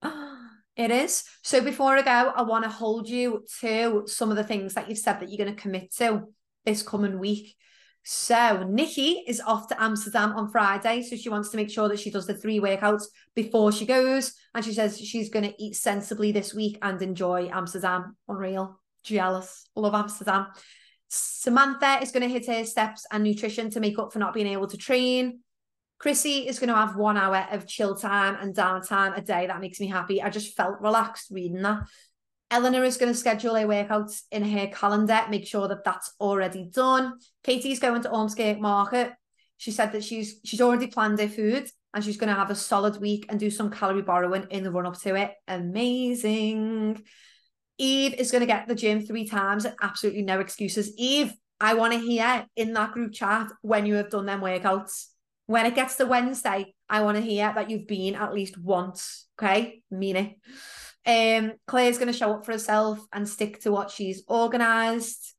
Ah. It is. So before I go, I want to hold you to some of the things that you've said that you're going to commit to this coming week. So Nikki is off to Amsterdam on Friday, so she wants to make sure that she does the three workouts before she goes. And she says she's going to eat sensibly this week and enjoy Amsterdam. Unreal. Jealous. Love Amsterdam. Samantha is going to hit her steps and nutrition to make up for not being able to train. Chrissy is going to have one hour of chill time and downtime a day. That makes me happy. I just felt relaxed reading that. Eleanor is going to schedule her workouts in her calendar. Make sure that that's already done. Katie's going to Ormsgate Market. She said that she's she's already planned her food, and she's going to have a solid week and do some calorie borrowing in the run-up to it. Amazing. Eve is going to get the gym three times. Absolutely no excuses. Eve, I want to hear in that group chat when you have done them workouts. When it gets to Wednesday, I want to hear that you've been at least once, okay? Mean it. Um, Claire's going to show up for herself and stick to what she's organised.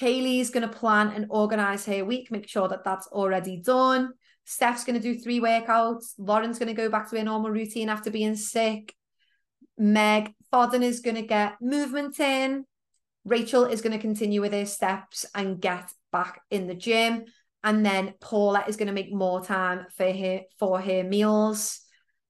Kaylee's going to plan and organise her week, make sure that that's already done. Steph's going to do three workouts. Lauren's going to go back to her normal routine after being sick. Meg Fodden is going to get movement in. Rachel is going to continue with her steps and get back in the gym. And then Paula is going to make more time for her, for her meals.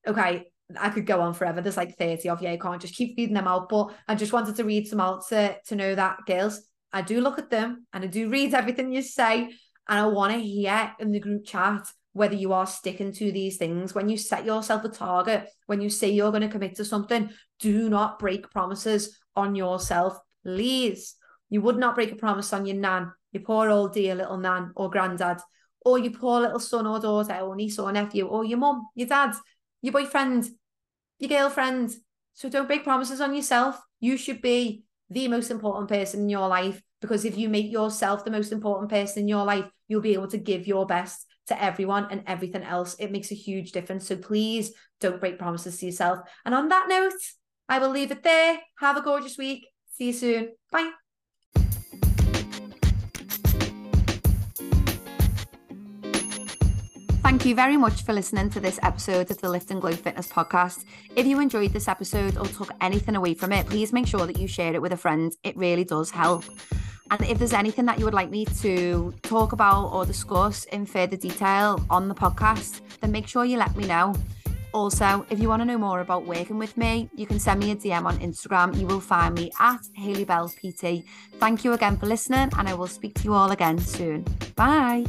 Okay, I could go on forever. There's like thirty of you. I can't just keep feeding them out. But I just wanted to read some out to, to know that, girls, I do look at them and I do read everything you say. And I want to hear in the group chat whether you are sticking to these things. When you set yourself a target, when you say you're going to commit to something, do not break promises on yourself, please. You would not break a promise on your nan, your poor old dear little nan or granddad, or your poor little son or daughter or niece or nephew, or your mum, your dad, your boyfriend, your girlfriend. So don't break promises on yourself. You should be the most important person in your life, because if you make yourself the most important person in your life, you'll be able to give your best to everyone and everything else. It makes a huge difference. So please don't break promises to yourself. And on that note, I will leave it there. Have a gorgeous week. See you soon. Bye. Thank you very much for listening to this episode of the Lift and Glow Fitness Podcast. If you enjoyed this episode or took anything away from it, please make sure that you share it with a friend. It really does help. And if there's anything that you would like me to talk about or discuss in further detail on the podcast, then make sure you let me know. Also, if you want to know more about working with me, you can send me a D M on Instagram. You will find me at Hayley Bells P T. Thank you again for listening, and I will speak to you all again soon. Bye.